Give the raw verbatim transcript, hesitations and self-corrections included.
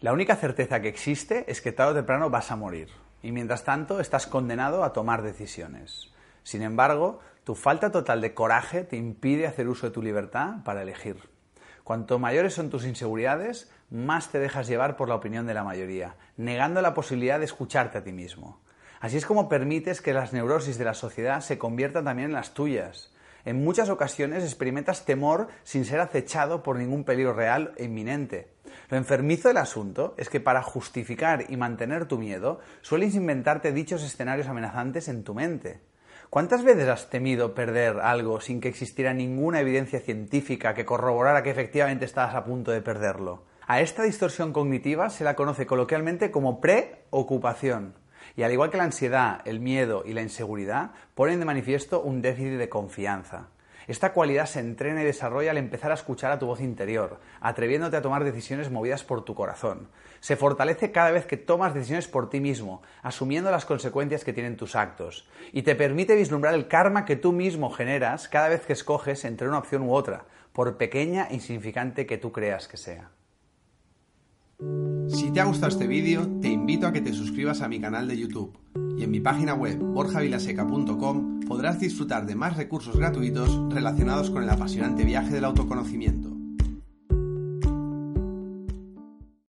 La única certeza que existe es que tarde o temprano vas a morir y mientras tanto estás condenado a tomar decisiones. Sin embargo, tu falta total de coraje te impide hacer uso de tu libertad para elegir. Cuanto mayores son tus inseguridades, más te dejas llevar por la opinión de la mayoría, negando la posibilidad de escucharte a ti mismo. Así es como permites que las neurosis de la sociedad se conviertan también en las tuyas. En muchas ocasiones experimentas temor sin ser acechado por ningún peligro real e inminente. Lo enfermizo del asunto es que para justificar y mantener tu miedo, sueles inventarte dichos escenarios amenazantes en tu mente. ¿Cuántas veces has temido perder algo sin que existiera ninguna evidencia científica que corroborara que efectivamente estabas a punto de perderlo? A esta distorsión cognitiva se la conoce coloquialmente como preocupación. Y al igual que la ansiedad, el miedo y la inseguridad, ponen de manifiesto un déficit de confianza. Esta cualidad se entrena y desarrolla al empezar a escuchar a tu voz interior, atreviéndote a tomar decisiones movidas por tu corazón. Se fortalece cada vez que tomas decisiones por ti mismo, asumiendo las consecuencias que tienen tus actos, y te permite vislumbrar el karma que tú mismo generas cada vez que escoges entre una opción u otra, por pequeña e insignificante que tú creas que sea. Si te ha gustado este vídeo, te invito a que te suscribas a mi canal de YouTube y en mi página web borja vilaseca punto com podrás disfrutar de más recursos gratuitos relacionados con el apasionante viaje del autoconocimiento.